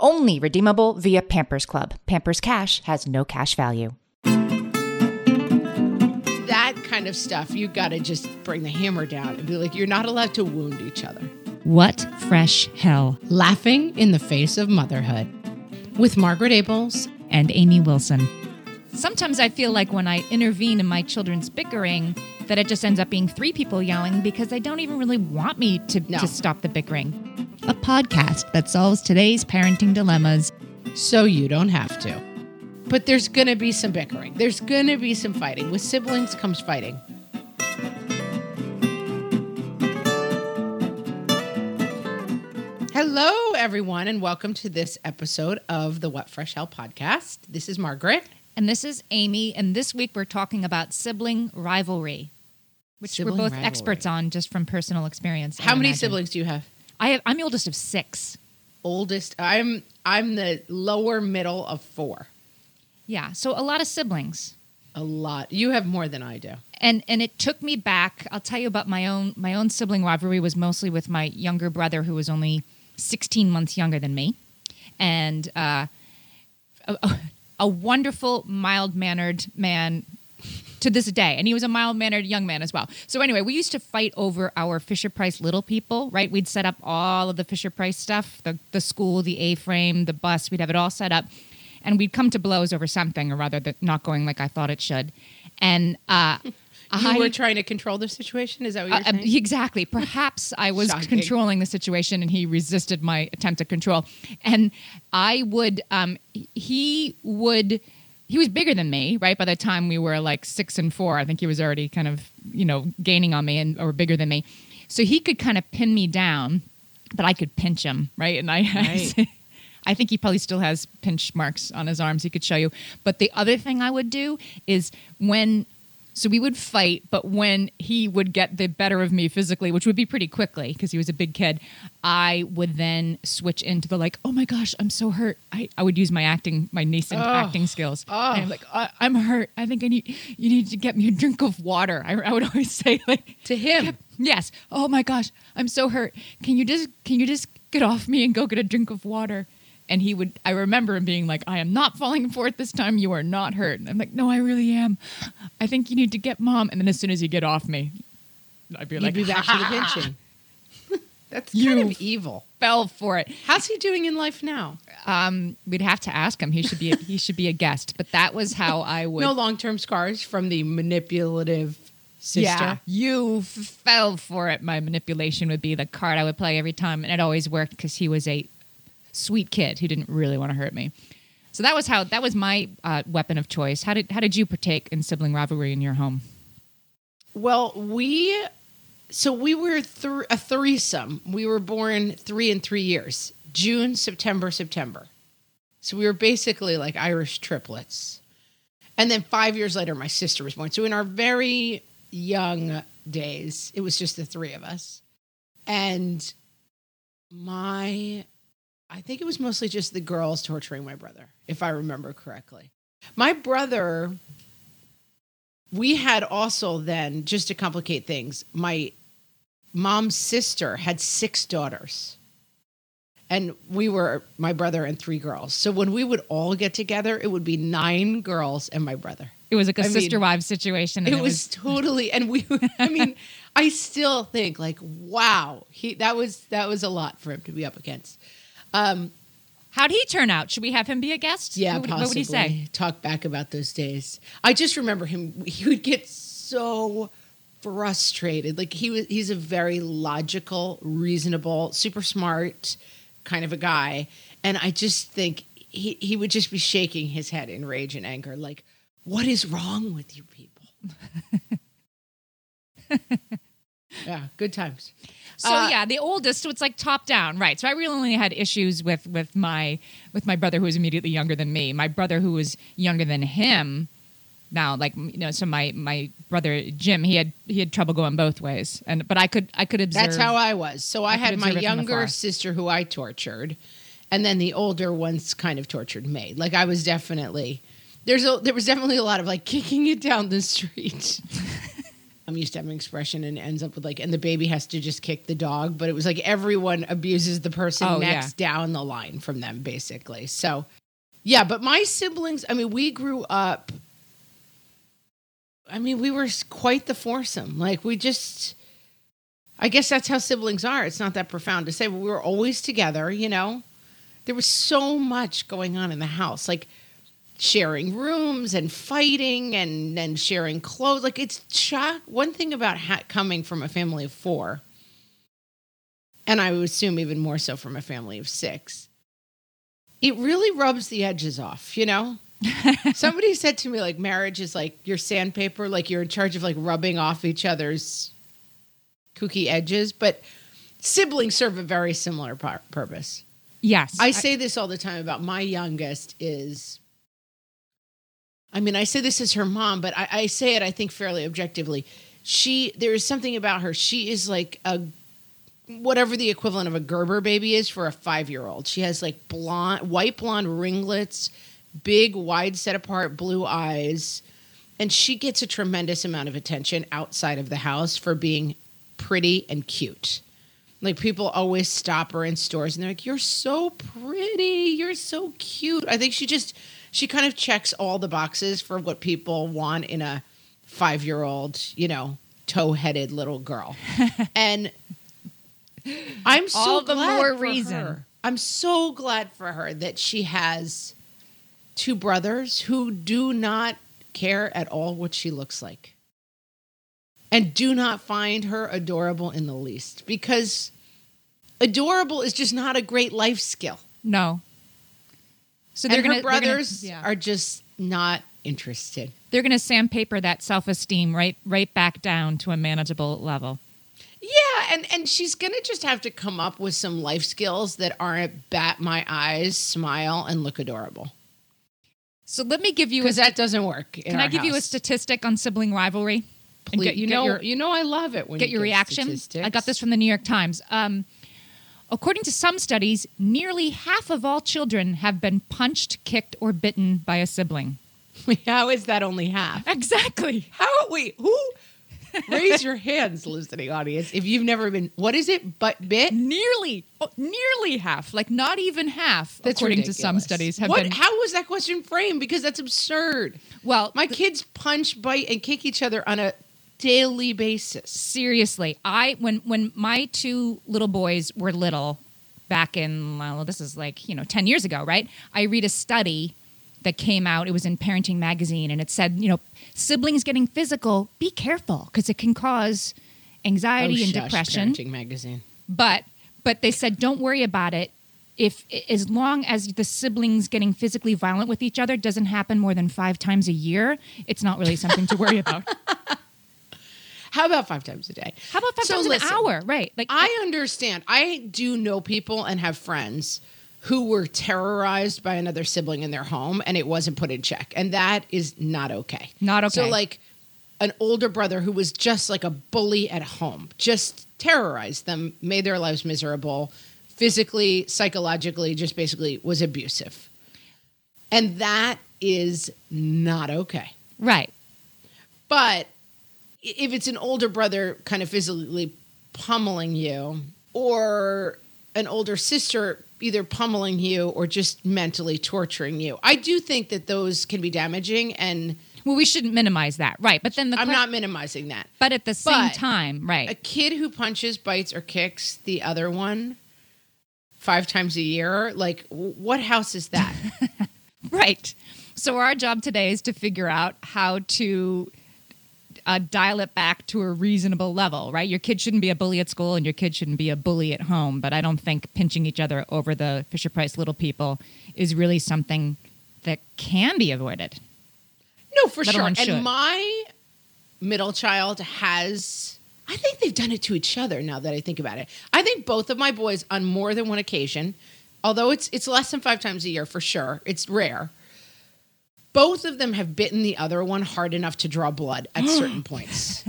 Only redeemable via Pampers Club. Pampers Cash has no cash value. That kind of stuff, you got to just bring the hammer down and be like, you're not allowed to wound each other. What Fresh Hell? Laughing in the Face of Motherhood with Margaret Ables and Amy Wilson. Sometimes I feel like when I intervene in my children's bickering, that it just ends up being three people yelling because they don't even really want me to stop the bickering. A podcast that solves today's parenting dilemmas. So you don't have to. But there's going to be some bickering. There's going to be some fighting. With siblings comes fighting. Hello, everyone, and welcome to this episode of the What Fresh Hell podcast. This is Margaret. And this is Amy. And this week we're talking about sibling rivalry, which we're both experts on just from personal experience. How many siblings do you have? I'm the oldest of six. I'm the lower middle of four. Yeah, so a lot of siblings. A lot. You have more than I do. And it took me back. I'll tell you about my own sibling rivalry was mostly with my younger brother, who was only 16 months younger than me, and a wonderful, mild-mannered man to this day. And he was a mild-mannered young man as well. So anyway, we used to fight over our Fisher-Price little people, right? We'd set up all of the Fisher-Price stuff, the school, the A-frame, the bus. We'd have it all set up. And we'd come to blows over something, or rather not going like I thought it should. And You were trying to control the situation? Is that what you're saying? Exactly. Perhaps I was controlling the situation and he resisted my attempt at control. And I would... He was bigger than me, right? By the time we were like 6 and 4, I think he was already kind of, gaining on me or bigger than me. So he could kind of pin me down, but I could pinch him, right? And I think he probably still has pinch marks on his arms. He could show you. But the other thing I would do is so we would fight, but when he would get the better of me physically, which would be pretty quickly because he was a big kid, I would then switch into the like, oh my gosh, I'm so hurt. I would use my nascent acting skills. Oh. And I'm like, I'm hurt. I think you need to get me a drink of water. I would always say like to him. Yes. Oh my gosh, I'm so hurt. Can you just get off me and go get a drink of water? And I remember him being like, I am not falling for it this time. You are not hurt. And I'm like, no, I really am. I think you need to get mom. And then as soon as you get off me, I'd be like, back to the pinching. That's kind of evil. Fell for it. How's he doing in life now? We'd have to ask him. He should be a guest. But that was how I would. No long-term scars from the manipulative sister. Yeah, you fell for it. My manipulation would be the card I would play every time. And it always worked because he was a sweet kid who didn't really want to hurt me. So that was my weapon of choice. How did you partake in sibling rivalry in your home? Well, we were a threesome. We were born 3 in 3 years, June, September. So we were basically like Irish triplets. And then 5 years later, my sister was born. So in our very young days, it was just the three of us. And I think it was mostly just the girls torturing my brother, if I remember correctly. My brother, we had also then, just to complicate things, my mom's sister had 6 daughters. And we were my brother and 3 girls. So when we would all get together, it would be 9 girls and my brother. It was like a sister-wives situation. And it was totally, and we, I mean, I still think like, wow, that was a lot for him to be up against. How'd he turn out? Should we have him be a guest? Yeah, possibly. What would he say? Talk back about those days. I just remember him. He would get so frustrated. Like he's a very logical, reasonable, super smart kind of a guy. And I just think he would just be shaking his head in rage and anger. Like, what is wrong with you people? Yeah, good times. So yeah, the oldest, so it's like top down, right? So I really only had issues with my brother who was immediately younger than me. My brother who was younger than him now, like, you know, so my brother Jim, he had trouble going both ways, but I could observe. That's how I was. So I had my younger sister who I tortured, and then the older ones kind of tortured me. Like I was definitely there was definitely a lot of like kicking it down the street. I'm used to having an expression and it ends up with like, and the baby has to just kick the dog. But it was like everyone abuses the person down the line from them, basically. So, yeah, but my siblings, I mean, we grew up. I mean, we were quite the foursome. Like we just, I guess that's how siblings are. It's not that profound to say, but we were always together, you know. There was so much going on in the house. Like, sharing rooms and fighting and sharing clothes. Like it's shock. One thing about coming from a family of four, and I would assume even more so from a family of six, it really rubs the edges off, you know? Somebody said to me like marriage is like your sandpaper, like you're in charge of like rubbing off each other's kooky edges, but siblings serve a very similar purpose. Yes. I say this all the time about my youngest is... I mean, I say this as her mom, but I say it, I think, fairly objectively. There is something about her. She is like whatever the equivalent of a Gerber baby is for a 5-year-old. She has like white blonde ringlets, big, wide set apart blue eyes. And she gets a tremendous amount of attention outside of the house for being pretty and cute. Like people always stop her in stores and they're like, you're so pretty. You're so cute. I think she kind of checks all the boxes for what people want in a 5-year-old, you know, tow-headed little girl. And I'm so all the glad more for reason. Her. I'm so glad for her that she has two brothers who do not care at all what she looks like and do not find her adorable in the least, because adorable is just not a great life skill. No. So and her brothers are just not interested. They're going to sandpaper that self-esteem right back down to a manageable level. Yeah, and she's going to just have to come up with some life skills that aren't bat my eyes, smile, and look adorable. So let me give you because that doesn't work in Can our I give house. You a statistic on sibling rivalry? Please. And get, you, know, your, you know I love it when get you your get reaction. Statistics. I got this from the New York Times. According to some studies, nearly half of all children have been punched, kicked, or bitten by a sibling. How is that only half? Exactly. How? Wait, who? Raise your hands, listening audience, if you've never been. What is it? But bit? Nearly half. Like not even half. That's according ridiculous. To some studies, have what? Been. How was that question framed? Because that's absurd. Well, my kids punch, bite, and kick each other on a daily basis. Seriously. When my two little boys were little back in, well, this is like, you know, 10 years ago, right? I read a study that came out. It was in Parenting Magazine, and it said, you know, siblings getting physical, be careful because it can cause anxiety and depression. Parenting Magazine. But they said, don't worry about it. As long as the siblings getting physically violent with each other doesn't happen more than 5 times a year, it's not really something to worry about. How about 5 times a day? How about 5 times an hour? Right. Like I understand. I do know people and have friends who were terrorized by another sibling in their home and it wasn't put in check. And that is not okay. Not okay. So like an older brother who was just like a bully at home, just terrorized them, made their lives miserable, physically, psychologically, just basically was abusive. And that is not okay. Right. But if it's an older brother kind of physically pummeling you or an older sister either pummeling you or just mentally torturing you, I do think that those can be damaging. And Well, we shouldn't minimize that, right? But then I'm not minimizing that. But at the same time, right? A kid who punches, bites, or kicks the other one 5 times a year, like, what house is that? Right. So our job today is to figure out how to dial it back to a reasonable level, right? Your kid shouldn't be a bully at school and your kid shouldn't be a bully at home, but I don't think pinching each other over the Fisher-Price Little People is really something that can be avoided. No, for sure. And my middle child has, I think they've done it to each other now that I think about it. I think both of my boys on more than one occasion, although it's less than 5 times a year for sure, it's rare, both of them have bitten the other one hard enough to draw blood at certain points.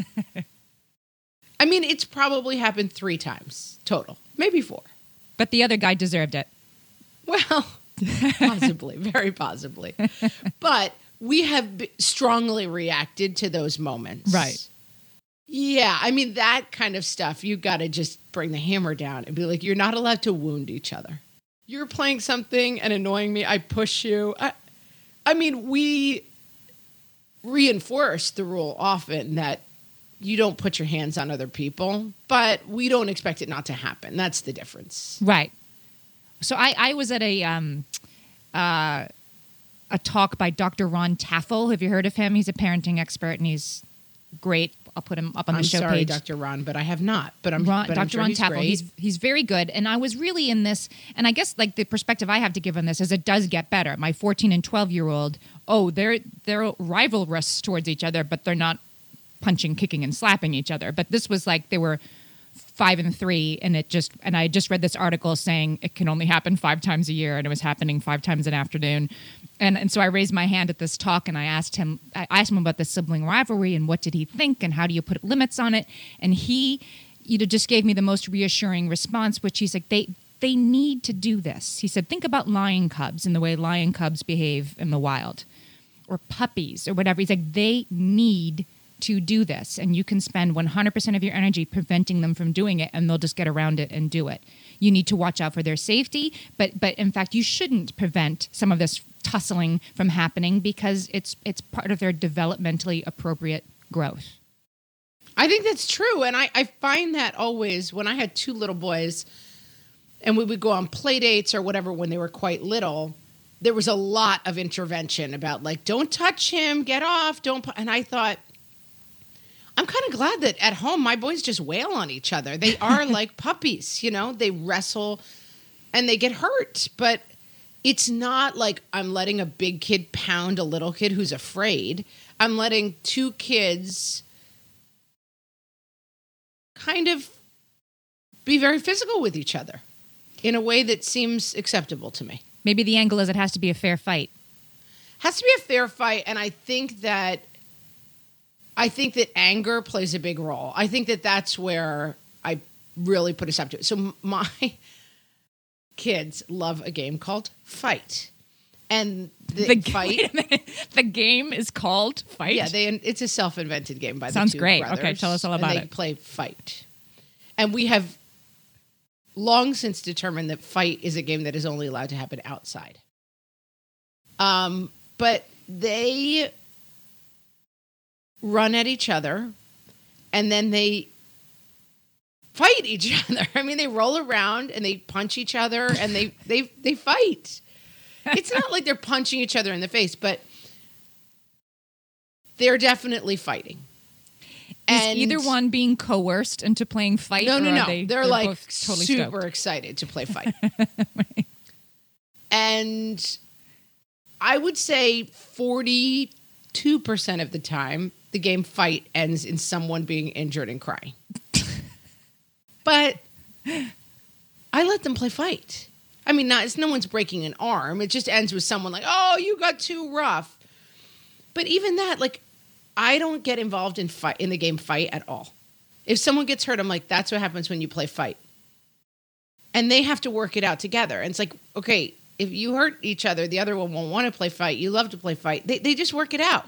I mean, it's probably happened 3 times total, maybe 4. But the other guy deserved it. Well, possibly, very possibly. But we have strongly reacted to those moments. Right. Yeah, I mean, that kind of stuff, you got to just bring the hammer down and be like, you're not allowed to wound each other. You're playing something and annoying me. I push you. I mean, we reinforce the rule often that you don't put your hands on other people, but we don't expect it not to happen. That's the difference. Right. So I was at a talk by Dr. Ron Taffel. Have you heard of him? He's a parenting expert, and he's great. I'll put him up on the show page. I'm sorry, Dr. Ron, but I have not. But I'm sure he's great. He's very good. And I was really in this, and I guess like the perspective I have to give on this is it does get better. My 14 and 12-year-old, they're rivalrous towards each other, but they're not punching, kicking, and slapping each other. But this was like they were 5 and 3, and I just read this article saying it can only happen 5 times a year, and it was happening 5 times an afternoon. And so I raised my hand at this talk, and I asked him about the sibling rivalry and what did he think and how do you put limits on it. And he, just gave me the most reassuring response, which he's like, they need to do this. He said, think about lion cubs and the way lion cubs behave in the wild, or puppies or whatever. He's like, they need to do this, and you can spend 100% of your energy preventing them from doing it, and they'll just get around it and do it. You need to watch out for their safety, but in fact, you shouldn't prevent some of this tussling from happening because it's part of their developmentally appropriate growth. I think that's true, and I find that always when I had 2 little boys, and we would go on play dates or whatever when they were quite little. There was a lot of intervention about like, don't touch him, get off, don't. And I thought, I'm kind of glad that at home, my boys just wail on each other. They are like puppies, they wrestle and they get hurt. But it's not like I'm letting a big kid pound a little kid who's afraid. I'm letting 2 kids kind of be very physical with each other in a way that seems acceptable to me. Maybe the angle is it has to be a fair fight. Has to be a fair fight. And I think that anger plays a big role. I think that that's where I really put a stop to it. So my kids love a game called Fight. And the game is called Fight? Yeah, it's a self-invented game by the two brothers. Sounds great. Okay, tell us all about it. They play Fight. And we have long since determined that Fight is a game that is only allowed to happen outside. But they run at each other, and then they fight each other. I mean, they roll around, and they punch each other, and they fight. It's not like they're punching each other in the face, but they're definitely fighting. Is either one being coerced into playing Fight? No. They're like both totally super stoked. Excited to play Fight. Right. And I would say 42% of the time, the game Fight ends in someone being injured and crying. But I let them play Fight. I mean, no one's breaking an arm. It just ends with someone like, oh, you got too rough. But even that, like, I don't get involved in fight in the game Fight at all. If someone gets hurt, I'm like, that's what happens when you play Fight. And they have to work it out together. And it's like, okay, if you hurt each other, the other one won't want to play Fight. You love to play Fight. They just work it out.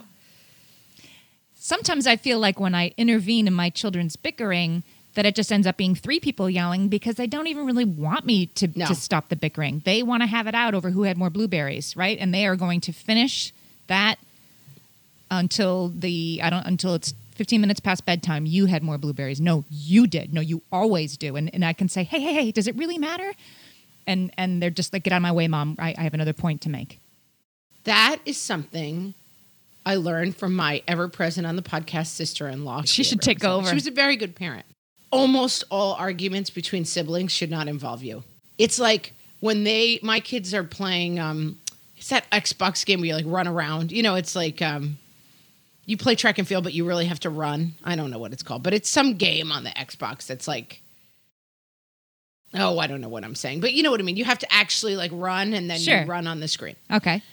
Sometimes I feel like when I intervene in my children's bickering, that it just ends up being 3 people yelling because they don't even really want me to stop the bickering. They want to have it out over who had more blueberries, right? And they are going to finish that until it's 15 minutes past bedtime, you had more blueberries. No, you did. No, you always do. And I can say, hey, does it really matter? And they're just like, get out of my way, Mom. I have another point to make. That is something I learned from my ever-present on the podcast sister-in-law. She should take over. She was a very good parent. Almost all arguments between siblings should not involve you. It's like when my kids are playing, it's that Xbox game where you like run around. You know, it's like... You play track and field, but you really have to run. I don't know what it's called, but it's some game on the Xbox that's like, oh, I don't know what I'm saying. But you know what I mean? You have to actually like run and then you run on the screen. Okay.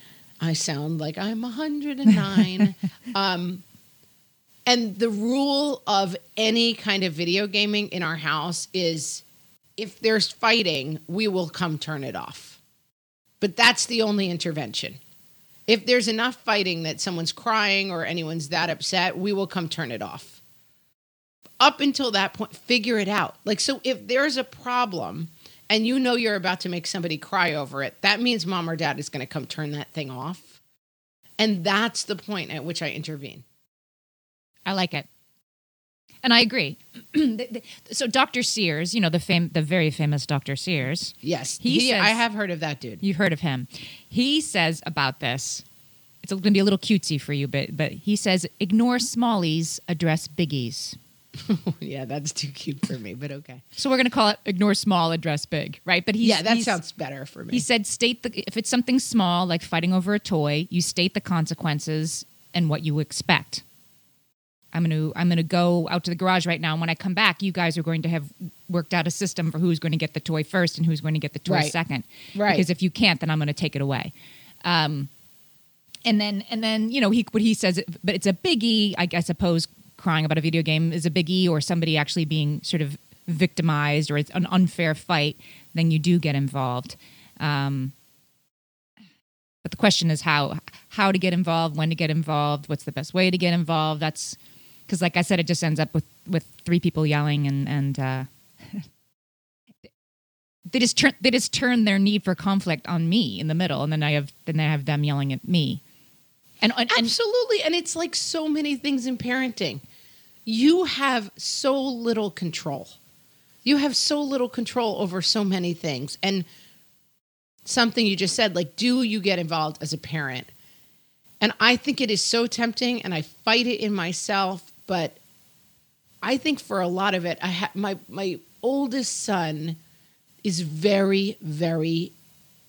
I sound like I'm 109. And the rule of any kind of video gaming in our house is if there's fighting, we will come turn it off. But that's the only intervention. If there's enough fighting that someone's crying or anyone's that upset, we will come turn it off. Up until that point, figure it out. Like, so if there's a problem and you know you're about to make somebody cry over it, that means Mom or Dad is going to come turn that thing off. And that's the point at which I intervene. I like it. And I agree. So Dr. Sears, you know, the very famous Dr. Sears. Yes, he says, I have heard of that dude. You heard of him. He says about this, it's going to be a little cutesy for you, but he says, ignore smallies, address biggies. Yeah, that's too cute for me, but okay. So we're going to call it ignore small, address big, right? But that sounds better for me. He said, if it's something small, like fighting over a toy, you state the consequences and what you expect. I'm going to go out to the garage right now, and when I come back, you guys are going to have worked out a system for who's going to get the toy first and who's going to get the toy second. Right. Because if you can't, then I'm going to take it away. And then you know, he says, but it's a biggie. I suppose crying about a video game is a biggie, or somebody actually being sort of victimized, or it's an unfair fight. Then you do get involved. But the question is how to get involved, when to get involved, what's the best way to get involved. That's. Because, like I said, it just ends up with three people yelling, and they just turn their need for conflict on me in the middle, and then I have them yelling at me. And absolutely, and it's like so many things in parenting, you have so little control. You have so little control over so many things, and something you just said, like, do you get involved as a parent? And I think it is so tempting, and I fight it in myself. But I think for a lot of it, my oldest son is very, very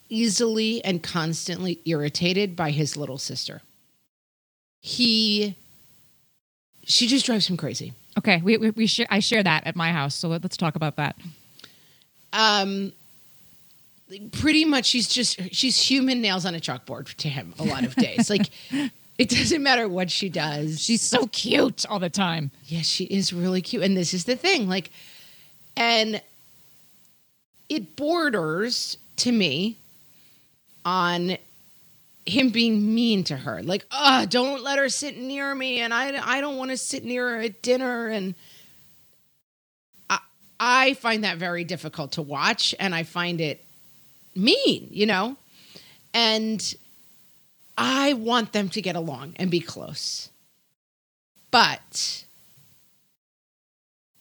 easily and constantly irritated by his little sister. She just drives him crazy. Okay, I share that at my house, so let's talk about that. Pretty much she's human nails on a chalkboard to him a lot of days. Like, it doesn't matter what she does. She's so cute all the time. Yeah, she is really cute. And this is the thing, like, and it borders to me on him being mean to her. Like, oh, don't let her sit near me. And I don't want to sit near her at dinner. And I find that very difficult to watch. And I find it mean, you know, and I want them to get along and be close. But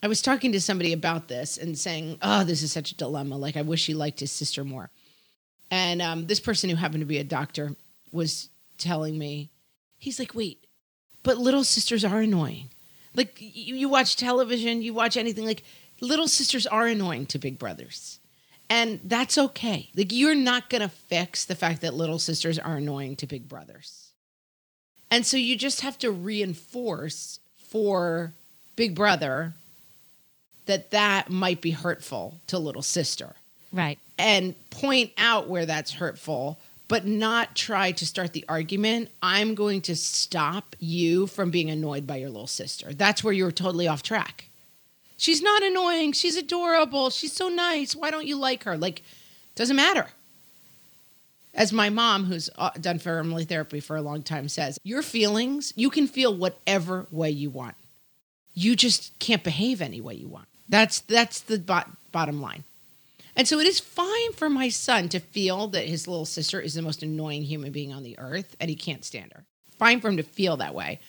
I was talking to somebody about this and saying, oh, this is such a dilemma. Like, I wish he liked his sister more. And this person who happened to be a doctor was telling me, he's like, wait, but little sisters are annoying. Like, you watch television, you watch anything, like, little sisters are annoying to big brothers. And that's okay. Like, you're not going to fix the fact that little sisters are annoying to big brothers. And so you just have to reinforce for big brother that might be hurtful to little sister. Right. And point out where that's hurtful, but not try to start the argument. I'm going to stop you from being annoyed by your little sister. That's where you're totally off track. She's not annoying. She's adorable. She's so nice. Why don't you like her? Like, doesn't matter. As my mom, who's done family therapy for a long time, says, your feelings, you can feel whatever way you want. You just can't behave any way you want. That's the bottom line. And so it is fine for my son to feel that his little sister is the most annoying human being on the earth and he can't stand her. fine for him to feel that way.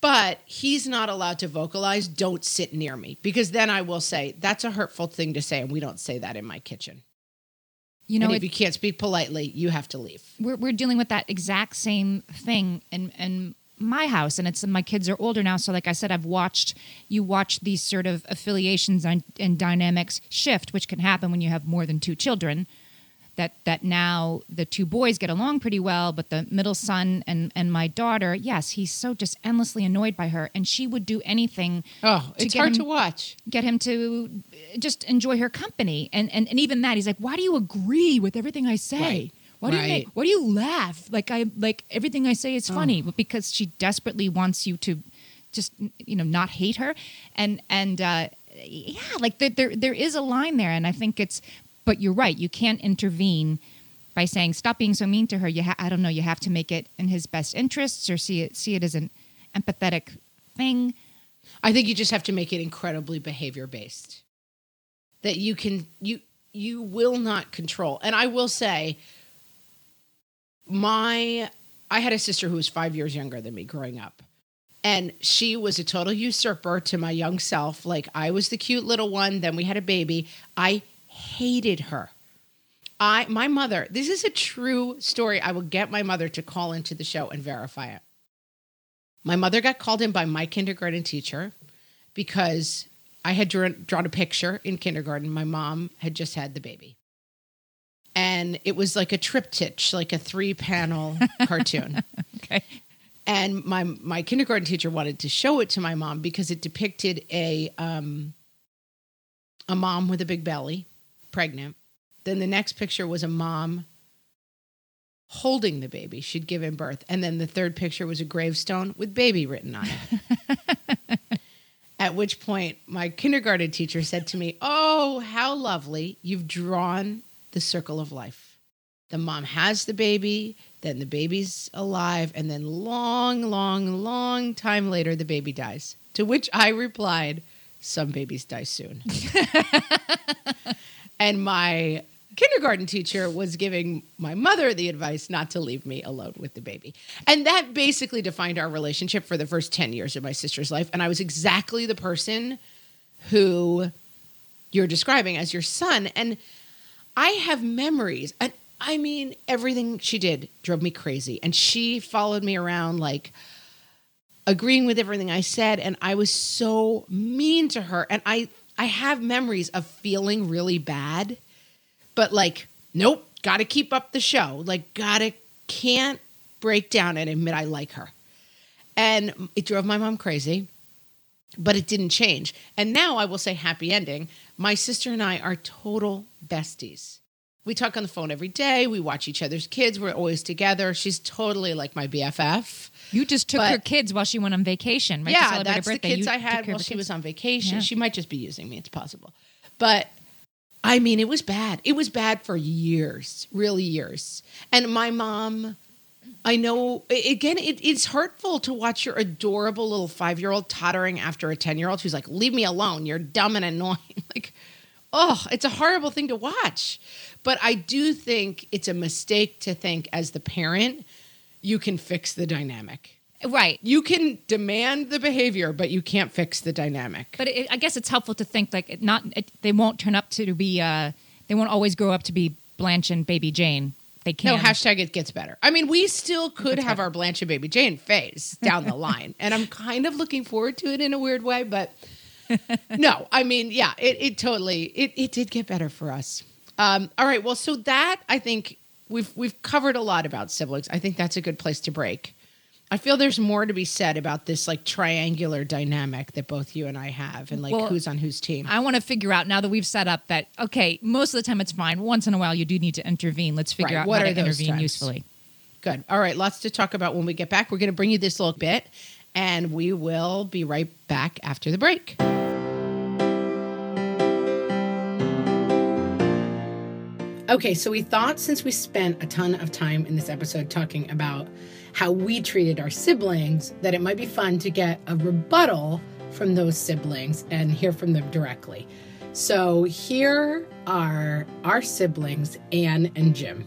But he's not allowed to vocalize, don't sit near me, because then I will say, that's a hurtful thing to say, and we don't say that in my kitchen. You know, and if you can't speak politely, you have to leave. We're dealing with that exact same thing in my house, and my kids are older now, so like I said, you watch these sort of affiliations and dynamics shift, which can happen when you have more than two children. That now the two boys get along pretty well, but the middle son and my daughter, yes, he's so just endlessly annoyed by her, and she would do anything. Oh, it's hard to watch. Get him to just enjoy her company, and even that, he's like, "Why do you agree with everything I say? Right. Why do you laugh? Like everything I say is funny," but because she desperately wants you to just not hate her, there is a line there, and I think it's. But you're right. You can't intervene by saying, stop being so mean to her. You have to make it in his best interests or see it as an empathetic thing. I think you just have to make it incredibly behavior-based. That you will not control. And I will say, I had a sister who was 5 years younger than me growing up. And she was a total usurper to my young self. Like, I was the cute little one. Then we had a baby. I hated her. My mother, this is a true story. I will get my mother to call into the show and verify it. My mother got called in by my kindergarten teacher because I had drawn a picture in kindergarten. My mom had just had the baby. And it was like a triptych, like a 3-panel cartoon. Okay. And my kindergarten teacher wanted to show it to my mom because it depicted a mom with a big belly. Pregnant. Then the next picture was a mom holding the baby. She'd given birth. And then the third picture was a gravestone with baby written on it. At which point my kindergarten teacher said to me, "Oh, how lovely. You've drawn the circle of life. The mom has the baby, then the baby's alive, and then long, long, long time later, the baby dies." To which I replied, "Some babies die soon." And my kindergarten teacher was giving my mother the advice not to leave me alone with the baby. And that basically defined our relationship for the first 10 years of my sister's life. And I was exactly the person who you're describing as your son. And I have memories. And I mean, everything she did drove me crazy. And she followed me around like agreeing with everything I said. And I was so mean to her. And I have memories of feeling really bad, but like, nope, got to keep up the show. Like, can't break down and admit I like her. And it drove my mom crazy, but it didn't change. And now I will say happy ending. My sister and I are total besties. We talk on the phone every day. We watch each other's kids. We're always together. She's totally like my BFF. You just took her kids while she went on vacation, right? Yeah, that's the kids I had while she was on vacation. Yeah. She might just be using me. It's possible. But, I mean, it was bad. It was bad for years, really years. And my mom, I know, again, it's hurtful to watch your adorable little 5-year-old tottering after a 10-year-old who's like, "Leave me alone. You're dumb and annoying." Like, oh, it's a horrible thing to watch. But I do think it's a mistake to think as the parent you can fix the dynamic. Right. You can demand the behavior, but you can't fix the dynamic. But I guess it's helpful to think like they won't turn up to be, they won't always grow up to be Blanche and Baby Jane. They can't. No, hashtag it gets better. I mean, we still could have our Blanche and Baby Jane phase down the line. And I'm kind of looking forward to it in a weird way, but no, I mean, yeah, it did get better for us. All right. Well, so that I think We've covered a lot about siblings. I think that's a good place to break. I feel there's more to be said about this like triangular dynamic that both you and I have and like who's on whose team. I want to figure out now that we've set up that, okay, most of the time it's fine. Once in a while you do need to intervene. Let's figure out how to intervene usefully. Good. All right. Lots to talk about when we get back. We're going to bring you this little bit and we will be right back after the break. Okay, so we thought since we spent a ton of time in this episode talking about how we treated our siblings, that it might be fun to get a rebuttal from those siblings and hear from them directly. So here are our siblings, Anne and Jim.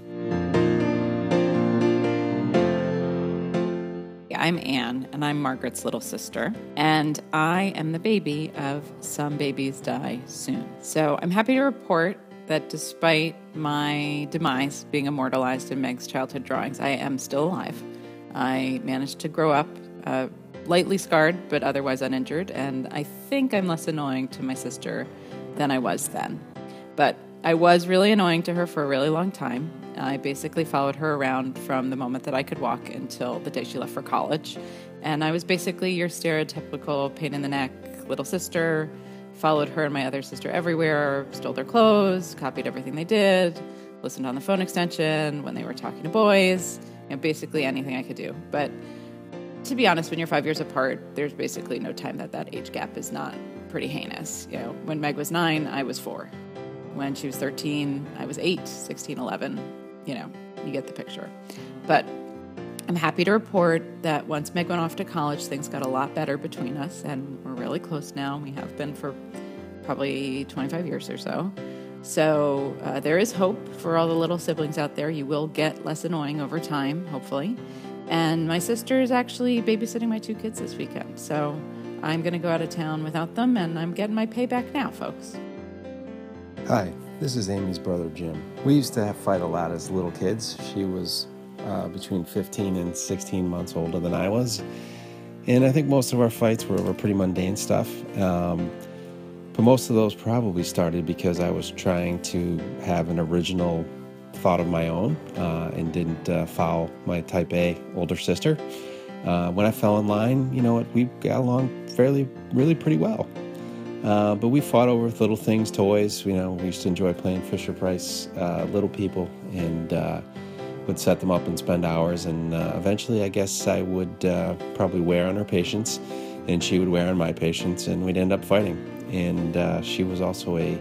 I'm Anne, and I'm Margaret's little sister, and I am the baby of Some Babies Die Soon. So I'm happy to report that despite my demise being immortalized in Meg's childhood drawings, I am still alive. I managed to grow up lightly scarred, but otherwise uninjured, and I think I'm less annoying to my sister than I was then. But I was really annoying to her for a really long time. I basically followed her around from the moment that I could walk until the day she left for college. And I was basically your stereotypical pain in the neck little sister, followed her and my other sister everywhere, stole their clothes, copied everything they did, listened on the phone extension when they were talking to boys, you know, basically anything I could do. But to be honest, when you're 5 years apart, there's basically no time that age gap is not pretty heinous. You know, when Meg was 9, I was 4. When she was 13, I was 8, 16, 11. You know, you get the picture. But I'm happy to report that once Meg went off to college, things got a lot better between us, and we're really close now. We have been for probably 25 years or so. So there is hope for all the little siblings out there. You will get less annoying over time, hopefully. And my sister is actually babysitting my two kids this weekend. So I'm going to go out of town without them, and I'm getting my payback now, folks. Hi. This is Amy's brother, Jim. We used to fight a lot as little kids. She was between 15 and 16 months older than I was. And I think most of our fights were over pretty mundane stuff. But most of those probably started because I was trying to have an original thought of my own and didn't foul my type A older sister. When I fell in line, you know what, we got along really pretty well. But we fought over little things, toys. You know, we used to enjoy playing Fisher-Price Little People, and would set them up and spend hours. And eventually, I guess I would probably wear on her patience, and she would wear on my patience, and we'd end up fighting. And she was also an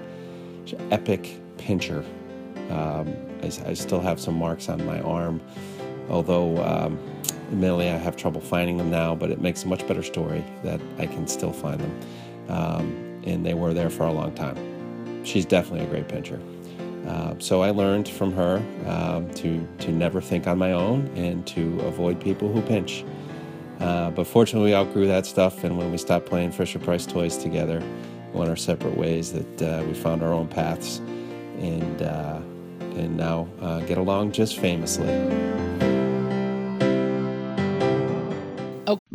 epic pincher. I still have some marks on my arm, although admittedly I have trouble finding them now, but it makes a much better story that I can still find them. And they were there for a long time. She's definitely a great pincher. So I learned from her to never think on my own and to avoid people who pinch. But fortunately, we outgrew that stuff, and when we stopped playing Fisher-Price toys together, we went our separate ways, that we found our own paths, and now get along just famously. Oh,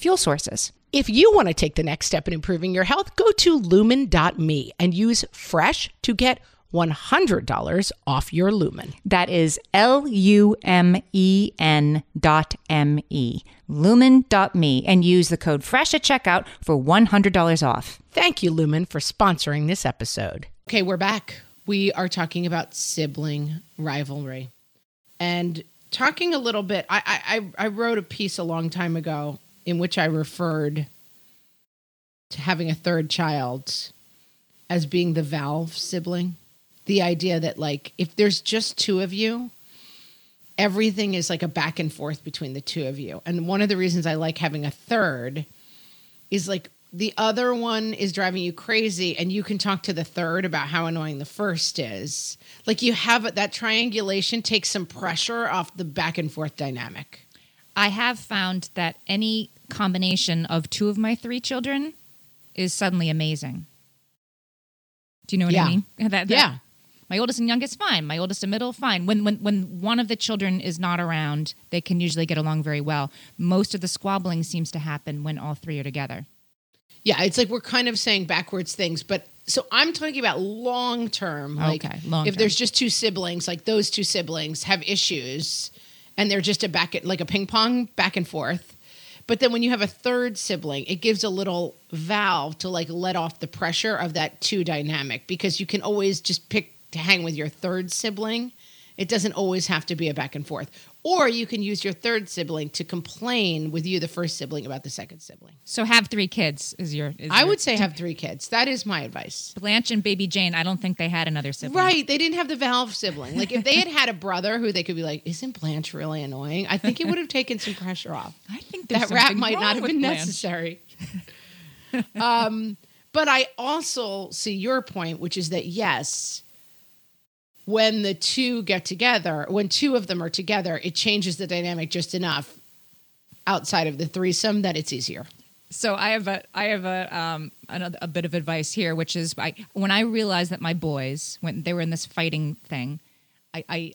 fuel sources. If you want to take the next step in improving your health, go to lumen.me and use FRESH to get $100 off your Lumen. That is LUMEN.ME. Lumen.me, and use the code FRESH at checkout for $100 off. Thank you, Lumen, for sponsoring this episode. Okay, we're back. We are talking about sibling rivalry. And talking a little bit, I wrote a piece a long time ago in which I referred to having a third child as being the valve sibling. The idea that, like, if there's just two of you, everything is like a back and forth between the two of you. And one of the reasons I like having a third is, like, the other one is driving you crazy and you can talk to the third about how annoying the first is. Like, you have that triangulation takes some pressure off the back and forth dynamic. I have found that any combination of two of my three children is suddenly amazing. Do you know what I mean? Yeah. My oldest and youngest, fine. My oldest and middle, fine. When one of the children is not around, they can usually get along very well. Most of the squabbling seems to happen when all three are together. Yeah, it's like we're kind of saying backwards things, but so I'm talking about long-term. Like, okay, long-term. If there's just two siblings, like those two siblings have issues, and they're just like a ping pong back and forth. But then when you have a third sibling, it gives a little valve to, like, let off the pressure of that two dynamic, because you can always just pick to hang with your third sibling. It doesn't always have to be a back and forth. Or you can use your third sibling to complain with you, the first sibling, about the second sibling. So have three kids is your... I would say have three kids. That is my advice. Blanche and Baby Jane, I don't think they had another sibling. Right. They didn't have the valve sibling. Like, if they had had a brother who they could be like, isn't Blanche really annoying? I think it would have taken some pressure off. I think that rap might not have been necessary. But I also see your point, which is that, yes... when the two get together, when two of them are together, it changes the dynamic just enough outside of the threesome that it's easier. So I have a bit of advice here, which is when I realized that my boys, when they were in this fighting thing, I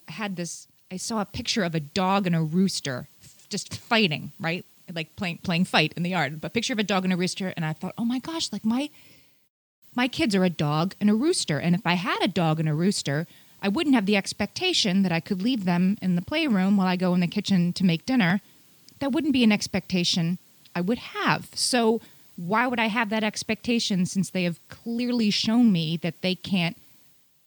saw a picture of a dog and a rooster just fighting, right? Like playing fight in the yard, but picture of a dog and a rooster. And I thought, oh my gosh, like my kids are a dog and a rooster. And if I had a dog and a rooster, I wouldn't have the expectation that I could leave them in the playroom while I go in the kitchen to make dinner. That wouldn't be an expectation I would have. So why would I have that expectation, since they have clearly shown me that they can't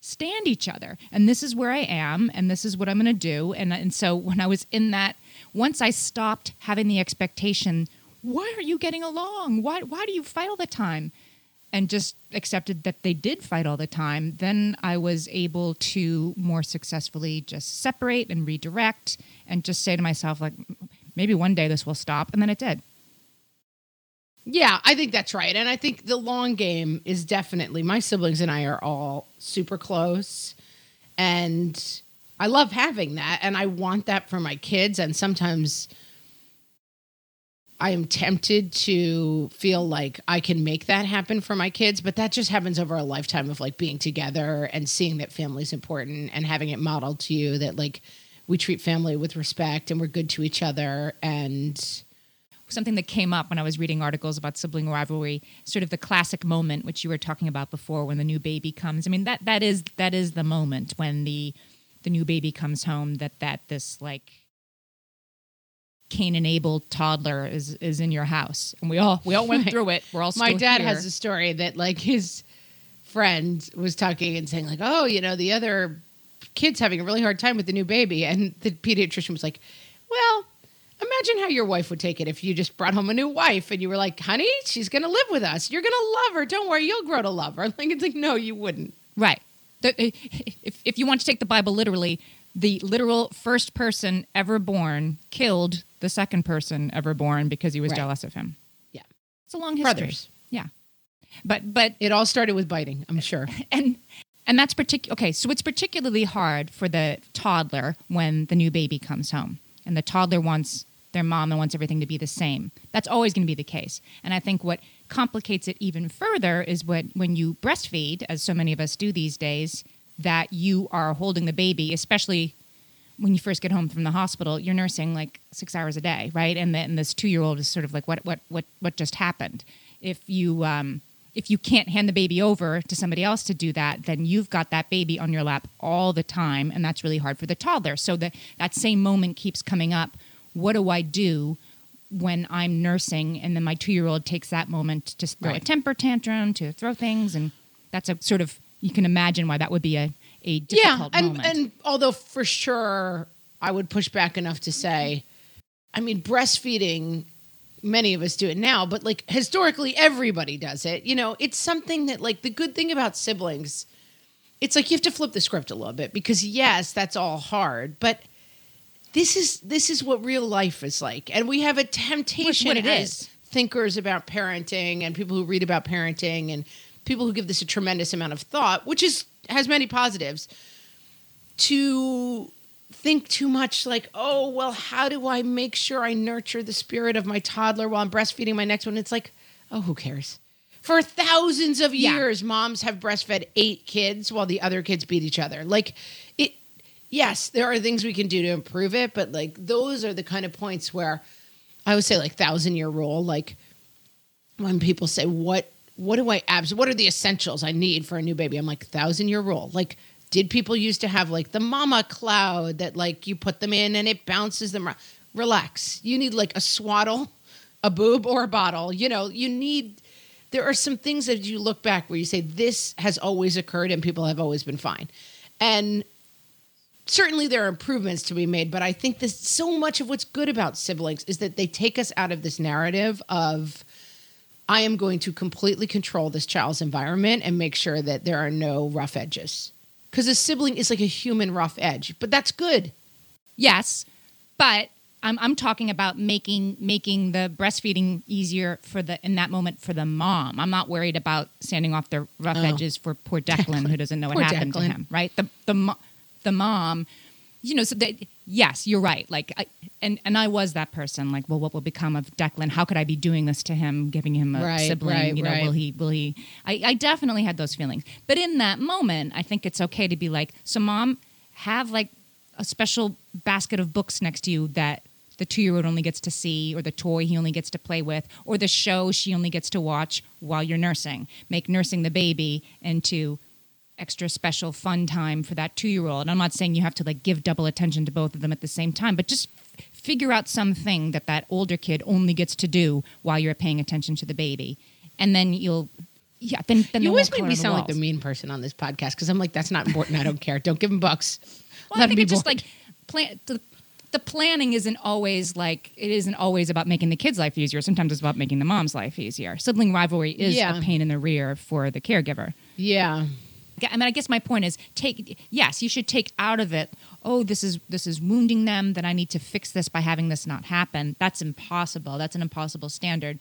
stand each other? And this is where I am, and this is what I'm going to do. And so when I was in that, once I stopped having the expectation, why are you getting along? Why do you fight all the time? And just accepted that they did fight all the time, then I was able to more successfully just separate and redirect and just say to myself, like, maybe one day this will stop. And then it did. Yeah, I think that's right. And I think the long game is definitely, my siblings and I are all super close. And I love having that. And I want that for my kids. And sometimes I am tempted to feel like I can make that happen for my kids, but that just happens over a lifetime of, like, being together and seeing that family's important and having it modeled to you that, like, we treat family with respect and we're good to each other. And something that came up when I was reading articles about sibling rivalry, sort of the classic moment, which you were talking about before, when the new baby comes. I mean, that is the moment when the new baby comes home, that this like Cain and Abel toddler is in your house. And we all went through it. We're all still here. My dad has a story that like his friend was talking and saying like, oh, you know, the other kid's having a really hard time with the new baby. And the pediatrician was like, well, imagine how your wife would take it if you just brought home a new wife and you were like, honey, she's going to live with us. You're going to love her. Don't worry. You'll grow to love her. Like, it's like, no, you wouldn't. Right. If you want to take the Bible literally, the literal first person ever born killed the second person ever born because he was jealous of him. Yeah. It's a long history. Brothers. Yeah. But it all started with biting, I'm sure. And that's okay, so it's particularly hard for the toddler when the new baby comes home. And the toddler wants their mom and wants everything to be the same. That's always going to be the case. And I think what complicates it even further is when you breastfeed, as so many of us do these days, that you are holding the baby, especially when you first get home from the hospital, you're nursing like 6 hours a day, right? And this 2-year-old is sort of like, what just happened? If you can't hand the baby over to somebody else to do that, then you've got that baby on your lap all the time, and that's really hard for the toddler. So that same moment keeps coming up. What do I do when I'm nursing? And then my 2-year-old takes that moment to throw a temper tantrum, to throw things, and that's a sort of, you can imagine why that would be a difficult moment. And although for sure I would push back enough to say, I mean, breastfeeding, many of us do it now, but like historically everybody does it. You know, it's something that like the good thing about siblings, it's like you have to flip the script a little bit because yes, that's all hard, but this is what real life is like. And we have a temptation as thinkers about parenting and people who read about parenting and people who give this a tremendous amount of thought, which has many positives, to think too much like, oh, well, how do I make sure I nurture the spirit of my toddler while I'm breastfeeding my next one? It's like, oh, who cares? For thousands of years, moms have breastfed 8 kids while the other kids beat each other. Like, yes, there are things we can do to improve it, but like those are the kind of points where I would say like 1,000-year rule, like when people say, what are the essentials I need for a new baby? I'm like, 1,000-year rule. Like, did people used to have like the mama cloud that like you put them in and it bounces them around? Relax. You need like a swaddle, a boob, or a bottle. You know, there are some things that you look back where you say this has always occurred and people have always been fine. And certainly there are improvements to be made, but I think that so much of what's good about siblings is that they take us out of this narrative of I am going to completely control this child's environment and make sure that there are no rough edges. Because a sibling is like a human rough edge, but that's good. Yes, but I'm talking about making the breastfeeding easier in that moment for the mom. I'm not worried about sanding off the rough edges for poor Declan, who doesn't know what happened to him. Right? The mom, you know. So that, yes, you're right. Like, I was that person. Like, well, what will become of Declan? How could I be doing this to him? Giving him a sibling? Right. Will he? I definitely had those feelings. But in that moment, I think it's okay to be like, so mom, have like a special basket of books next to you that the 2-year-old only gets to see, or the toy he only gets to play with, or the show she only gets to watch while you're nursing. Make nursing the baby into extra special fun time for that 2-year-old. And I'm not saying you have to like give double attention to both of them at the same time, but just figure out something that older kid only gets to do while you're paying attention to the baby. And then then you always make me sound like the mean person on this podcast because I'm like, that's not important. I don't care. Don't give him bucks. Well, I think it's just like the planning isn't always about making the kid's life easier. Sometimes it's about making the mom's life easier. Sibling rivalry is a pain in the rear for the caregiver. Yeah. I mean, I guess my point is, you should take out of it, oh, this is wounding them, then I need to fix this by having this not happen. That's impossible. That's an impossible standard.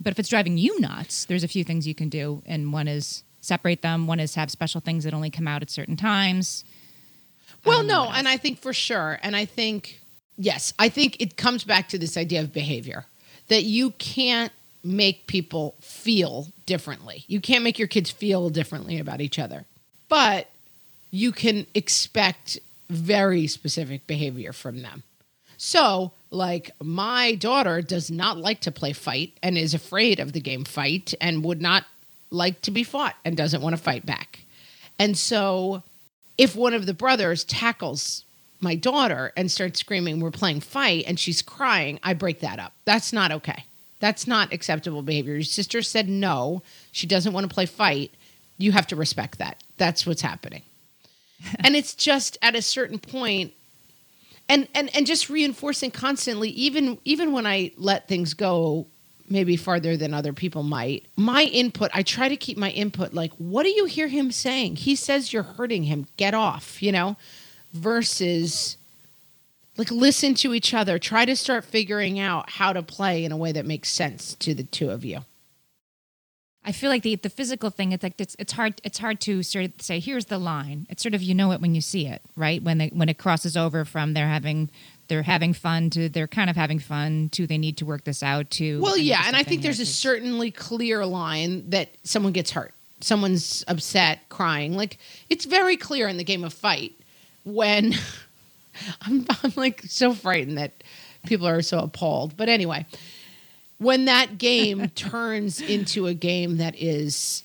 But if it's driving you nuts, there's a few things you can do, and one is separate them, one is have special things that only come out at certain times. Well, no, and I think for sure, and I think, yes, I think it comes back to this idea of behavior, that you can't make people feel differently. You can't make your kids feel differently about each other. But you can expect very specific behavior from them. So, like, my daughter does not like to play fight and is afraid of the game fight and would not like to be fought and doesn't want to fight back. And so if one of the brothers tackles my daughter and starts screaming, we're playing fight, and she's crying, I break that up. That's not okay. That's not acceptable behavior. Your sister said no. She doesn't want to play fight. You have to respect that. That's what's happening. And it's just at a certain point, and just reinforcing constantly, even when I let things go maybe farther than other people might, my input, I try to keep my input like, what do you hear him saying? He says you're hurting him. Get off, you know, versus like listen to each other. Try to start figuring out how to play in a way that makes sense to the two of you. I feel like the physical thing, it's like it's hard to sort of say, here's the line. It's sort of, you know it when you see it, right? When it crosses over from they're having fun to they're kind of having fun to they need to work this out to. Well, yeah, and I think there's a certainly clear line that someone gets hurt. Someone's upset, crying. Like, it's very clear in the game of fight when I'm like so frightened that people are so appalled. But anyway, when that game turns into a game that's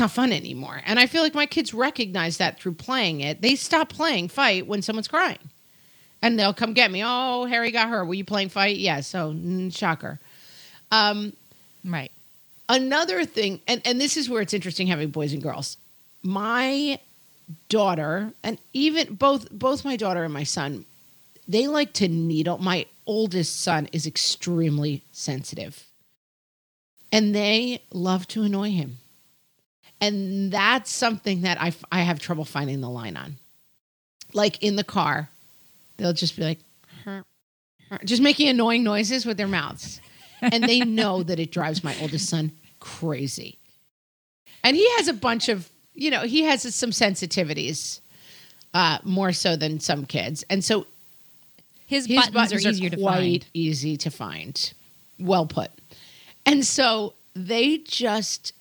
not fun anymore. And I feel like my kids recognize that through playing it. They stop playing fight when someone's crying. And they'll come get me. Oh, Harry got her. Were you playing fight? Yes. Oh, shocker. Right. Another thing, and this is where it's interesting having boys and girls. My daughter, and even both my daughter and my son, they like to needle. My oldest son is extremely sensitive. And they love to annoy him. And that's something that I have trouble finding the line on. Like in the car, they'll just be like, hur, hur, just making annoying noises with their mouths. And they know that it drives my oldest son crazy. And he has a bunch of, you know, he has some sensitivities, more so than some kids. And so His buttons are easier to find. Quite easy to find. Well put. And so they just,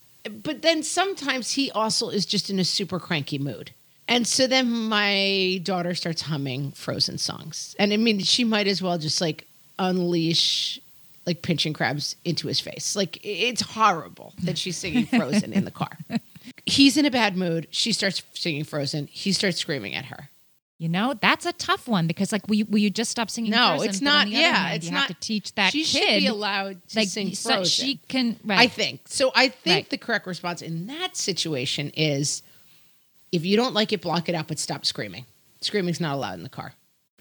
but then sometimes he also is just in a super cranky mood. And so then my daughter starts humming Frozen songs. And I mean, she might as well just like unleash like pinching crabs into his face. Like, it's horrible that she's singing Frozen in the car. He's in a bad mood. She starts singing Frozen. He starts screaming at her. You know, that's a tough one because, like, will you just stop singing? No, Frozen? It's not. Yeah, hand, it's you not. Have to teach that she kid. She should be allowed to like, sing Frozen. So she can, right. I think. So I think right. The correct response in that situation is, if you don't like it, block it out, but stop screaming. Screaming's not allowed in the car.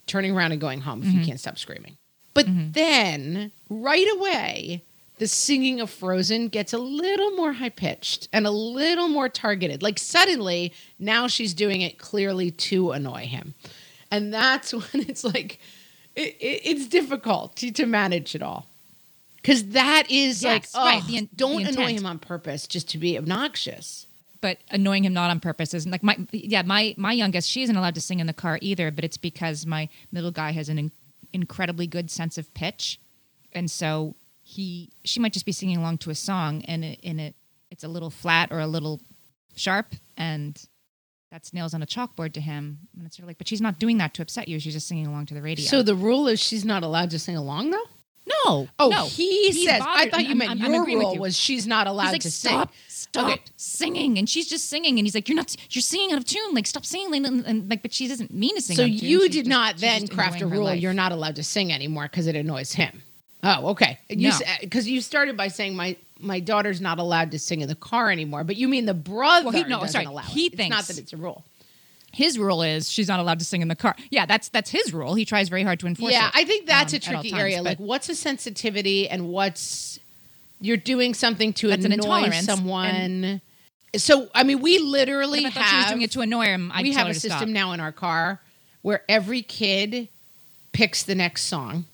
Turning around and going home if you can't stop screaming. But then, right away, the singing of Frozen gets a little more high-pitched and a little more targeted. Like, suddenly, now she's doing it clearly to annoy him. And that's when it's like, it's difficult to manage it all. Because that is don't annoy him on purpose just to be obnoxious. But annoying him not on purpose isn't like my youngest, she isn't allowed to sing in the car either, but it's because my middle guy has an incredibly good sense of pitch. And so she might just be singing along to a song, and it's a little flat or a little sharp, and that's nails on a chalkboard to him. And it's sort of like, but she's not doing that to upset you. She's just singing along to the radio. So the rule is she's not allowed to sing along, though? No. Oh, no. He says, bothered. I thought you meant your rule was she's not allowed to sing. Stop singing. And she's just singing. And he's like, you're singing out of tune. Like, stop singing. And like, but she doesn't mean to sing out of tune. So you did not then craft a rule you're not allowed to sing anymore because it annoys him. Oh, okay. Because you started by saying my daughter's not allowed to sing in the car anymore, but you mean the brother allow it. It's not that it's a rule. His rule is she's not allowed to sing in the car. Yeah, that's his rule. He tries very hard to enforce it. Yeah, I think that's a tricky area. Like, what's a sensitivity and what's you're doing something to annoy someone. So, I mean, we literally have... If I thought she was doing it to annoy him, I'd tell her to stop. We have a system now in our car where every kid picks the next song.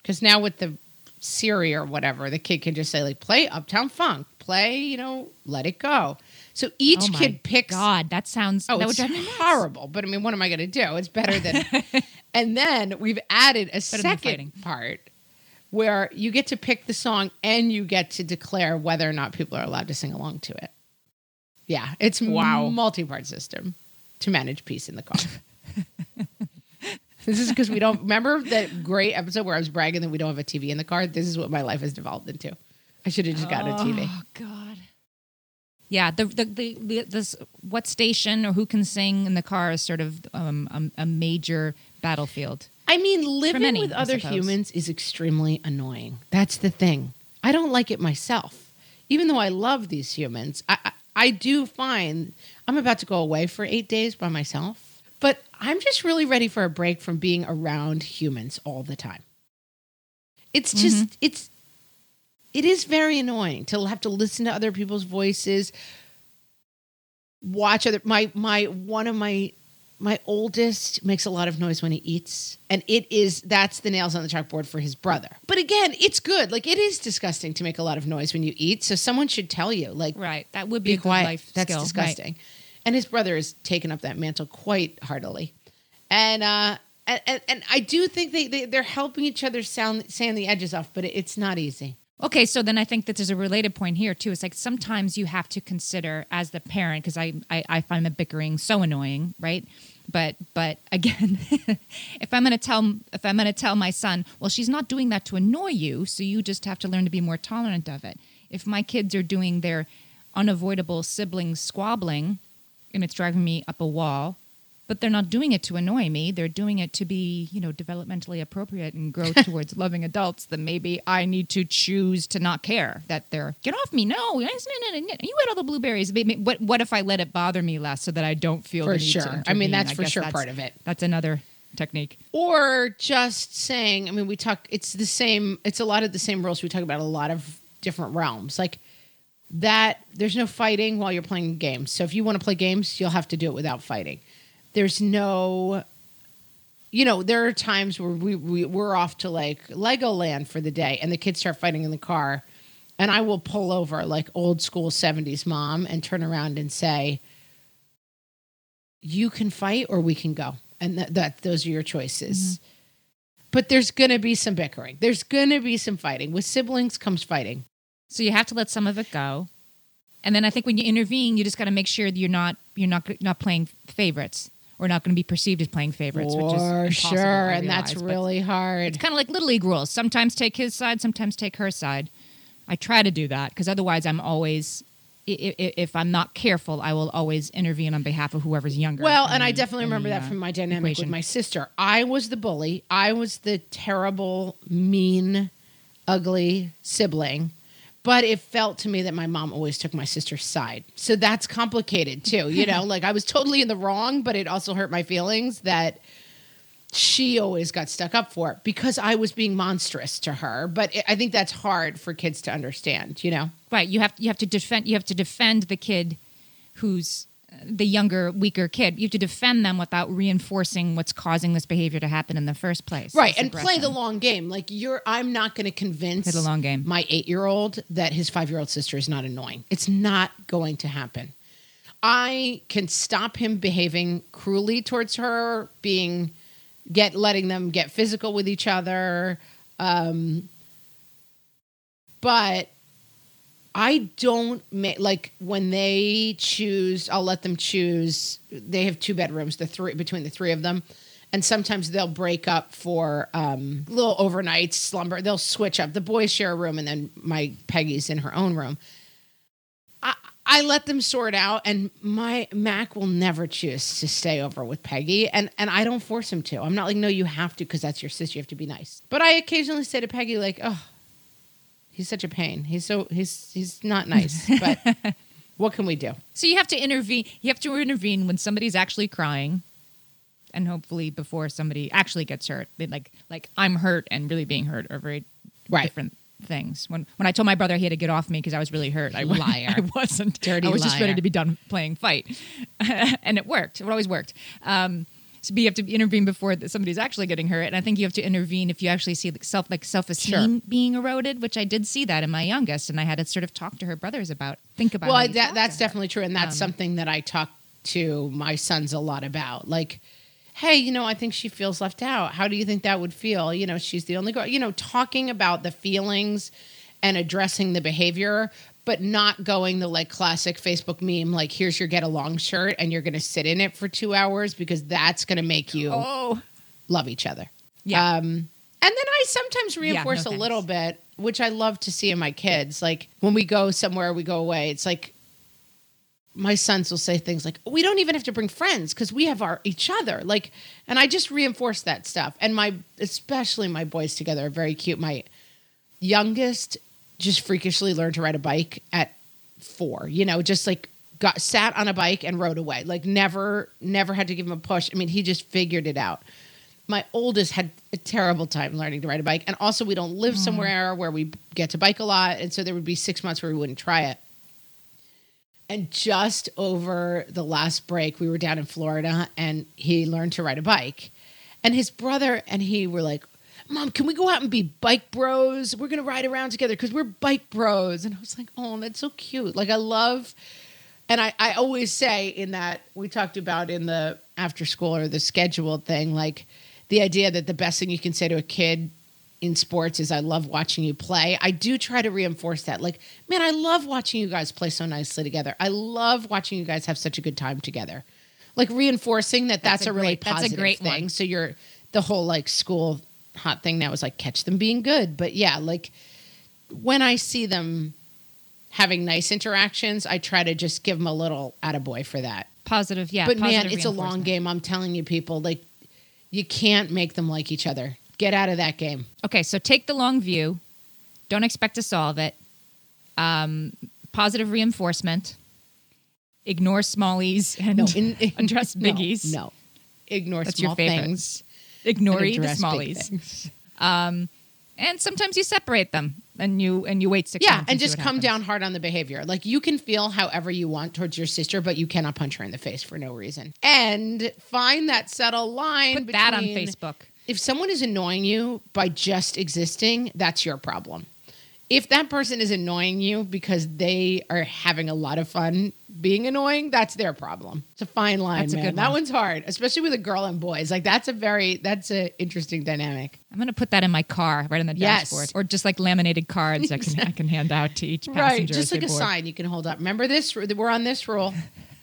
Because now with the Siri or whatever, the kid can just say, like, play Uptown Funk, play, you know, Let It Go. So each kid picks. God, that sounds horrible. But I mean, what am I going to do? It's better than. And then we've added a second part where you get to pick the song and you get to declare whether or not people are allowed to sing along to it. Yeah, it's multi-part system. to manage peace in the car. This is because we don't remember that great episode where I was bragging that we don't have a TV in the car. This is what my life has devolved into. I should have just gotten a TV. Oh God. Yeah. This, what station or who can sing in the car is sort of a major battlefield. I mean, living with other humans is extremely annoying. That's the thing. I don't like it myself. Even though I love these humans, I do find I'm about to go away for 8 days by myself, but I'm just really ready for a break from being around humans all the time. It's just, it is very annoying to have to listen to other people's voices, watch my oldest makes a lot of noise when he eats, and that's the nails on the chalkboard for his brother. But again, it's good. Like, it is disgusting to make a lot of noise when you eat. So someone should tell you, like, right. That would be a good life skill. That's disgusting. Right. And his brother has taken up that mantle quite heartily. And I do think they're helping each other sand the edges off, but it's not easy. Okay, so then I think that there's a related point here, too. It's like sometimes you have to consider as the parent, because I find the bickering so annoying, right? But again, if I'm going to tell my son, well, she's not doing that to annoy you, so you just have to learn to be more tolerant of it. If my kids are doing their unavoidable sibling squabbling and it's driving me up a wall, but they're not doing it to annoy me. They're doing it to be, developmentally appropriate and grow towards loving adults. Then maybe I need to choose to not care that they're, get off me. No, you had all the blueberries. What if I let it bother me less so that I don't feel for the need sure. to intervene? I mean, that's for sure part of it. That's another technique. Or just saying, it's a lot of the same rules we talk about a lot of different realms. Like that, there's no fighting while you're playing games. So if you want to play games, you'll have to do it without fighting. There's no, there are times where we're off to like Legoland for the day and the kids start fighting in the car, and I will pull over like old school 70s mom and turn around and say, you can fight or we can go. And those are your choices. Mm-hmm. But there's going to be some bickering. There's going to be some fighting. With siblings comes fighting. So you have to let some of it go. And then I think when you intervene, you just got to make sure that you're not playing favorites. We're not going to be perceived as playing favorites, which is impossible, sure, and that's really hard. It's kind of like Little League rules. Sometimes take his side, sometimes take her side. I try to do that because otherwise I'm always, if I'm not careful, I will always intervene on behalf of whoever's younger. Well, and I definitely remember that from my dynamic equation with my sister. I was the bully. I was the terrible, mean, ugly sibling. But it felt to me that my mom always took my sister's side. So that's complicated too, like I was totally in the wrong, but it also hurt my feelings that she always got stuck up for it because I was being monstrous to her. But I think that's hard for kids to understand, Right. You have to defend the kid who's the younger, weaker kid. You have to defend them without reinforcing what's causing this behavior to happen in the first place. Right. And play the long game. Like I'm not going to convince my 8-year-old that his 5-year-old sister is not annoying. It's not going to happen. I can stop him behaving cruelly towards her, letting them get physical with each other. But I don't when they choose, I'll let them choose. They have 2 bedrooms, between the 3 of them. And sometimes they'll break up for little overnight slumber. They'll switch up. The boys share a room and then my Peggy's in her own room. I let them sort out, and my Mac will never choose to stay over with Peggy. And I don't force him to. I'm not like, no, you have to, because that's your sister. You have to be nice. But I occasionally say to Peggy, like, oh, he's such a pain. He's not nice, but what can we do? So you have to intervene. You have to intervene when somebody's actually crying, and hopefully before somebody actually gets hurt. Like I'm hurt and really being hurt are very different things. When I told my brother he had to get off me because I was really hurt, I wasn't. Dirty liar. I was just ready to be done playing fight, and it worked. It always worked. So you have to intervene before somebody's actually getting hurt, and I think you have to intervene if you actually see self-esteem being eroded, which I did see that in my youngest, and I had to sort of talk to her brothers about. Think about. Well, that's definitely true, and that's something that I talk to my sons a lot about. Like, hey, I think she feels left out. How do you think that would feel? She's the only girl. Talking about the feelings and addressing the behavior, but not going the like classic Facebook meme, like here's your get along shirt and you're going to sit in it for 2 hours because that's going to make you love each other. Yeah. And then I sometimes reinforce a little bit, which I love to see in my kids. Like when we go somewhere, we go away. It's like my sons will say things like, we don't even have to bring friends because we have our each other. Like, and I just reinforce that stuff. And especially my boys together are very cute. My youngest just freakishly learned to ride a bike at 4, you know, just like sat on a bike and rode away. Like never had to give him a push. I mean, he just figured it out. My oldest had a terrible time learning to ride a bike. And also we don't live somewhere where we get to bike a lot. And so there would be 6 months where we wouldn't try it. And just over the last break, we were down in Florida and he learned to ride a bike. And his brother and he were like, Mom, can we go out and be bike bros? We're going to ride around together because we're bike bros. And I was like, oh, that's so cute. Like I love, and I always say in that, we talked about in the after school or the scheduled thing, like the idea that the best thing you can say to a kid in sports is I love watching you play. I do try to reinforce that. Like, man, I love watching you guys play so nicely together. I love watching you guys have such a good time together. Like reinforcing that that's a really positive thing. One. So you're the whole like school hot thing now is like catch them being good. But yeah, like when I see them having nice interactions, I try to just give them a little attaboy for that. Positive, yeah. But positive, man, it's a long game. I'm telling you people, like you can't make them like each other. Get out of that game. Okay, so take the long view. Don't expect to solve it. Positive reinforcement. Ignore smallies and address biggies. No. Ignore That's small things. Ignore the smallies. And sometimes you separate them and you wait 6 months. Yeah, and just come down hard on the behavior. Like you can feel however you want towards your sister, but you cannot punch her in the face for no reason. And find that subtle line Put that on Facebook. If someone is annoying you by just existing, that's your problem. If that person is annoying you because they are having a lot of fun being annoying, that's their problem. It's a fine line, man. That one's hard, especially with a girl and boys. Like that's an interesting dynamic. I'm going to put that in my car right on the dashboard or just like laminated cards I can hand out to each passenger. Right, just like a sign you can hold up. Remember this? We're on this rule.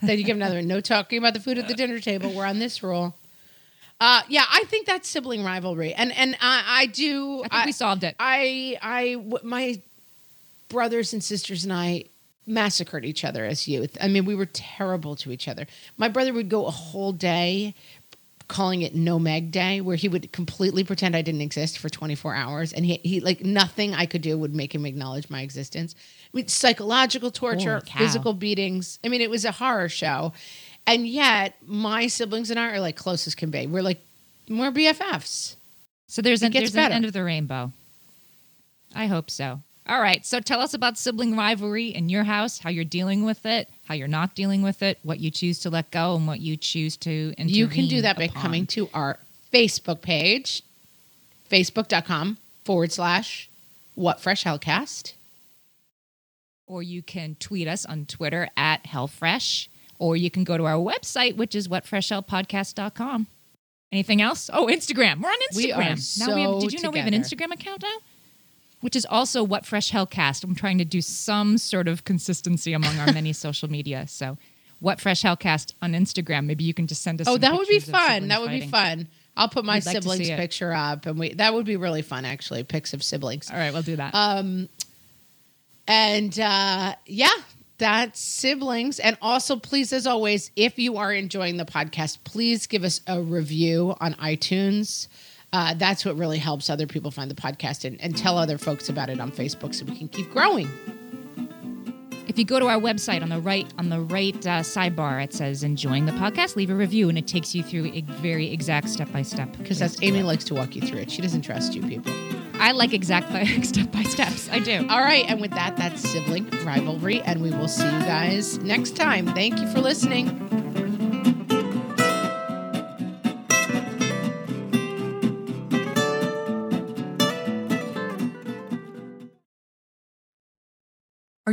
Then you give another one. No talking about the food at the dinner table. We're on this rule. Yeah, I think that's sibling rivalry, and I do. I think we solved it. My brothers and sisters and I massacred each other as youth. I mean, we were terrible to each other. My brother would go a whole day, calling it No Meg Day, where he would completely pretend I didn't exist for 24 hours, and he like nothing I could do would make him acknowledge my existence. I mean, psychological torture, physical beatings. I mean, it was a horror show. And yet, my siblings and I are like close as can be. We're like, we're BFFs. So there's an end of the rainbow. I hope so. All right. So tell us about sibling rivalry in your house, how you're dealing with it, how you're not dealing with it, what you choose to let go and what you choose to intervene You can do that by coming to our Facebook page, facebook.com/WhatFreshHellcast. Or you can tweet us on Twitter @HellFresh. Or you can go to our website, which is whatfreshhellpodcast.com. Anything else? Oh, Instagram. We're on Instagram. We are so now. Did you know we have an Instagram account now? Which is also What Fresh Hellcast. I'm trying to do some sort of consistency among our many social media. So What Fresh Hellcast on Instagram. Maybe you can just send us some pictures. Oh, that would be fun. That would be fun. I'll put my siblings picture up. And that would be really fun, actually. Pics of siblings. All right, we'll do that. That's siblings. And also, please, as always, if you are enjoying the podcast, please give us a review on iTunes. That's what really helps other people find the podcast and tell other folks about it on Facebook so we can keep growing. If you go to our website on the right sidebar, it says enjoying the podcast, leave a review, and it takes you through a very exact step-by-step. Because that's Amy likes to walk you through it. She doesn't trust you people. I like exact step-by-steps. I do. All right. And with that, that's sibling rivalry. And we will see you guys next time. Thank you for listening. Are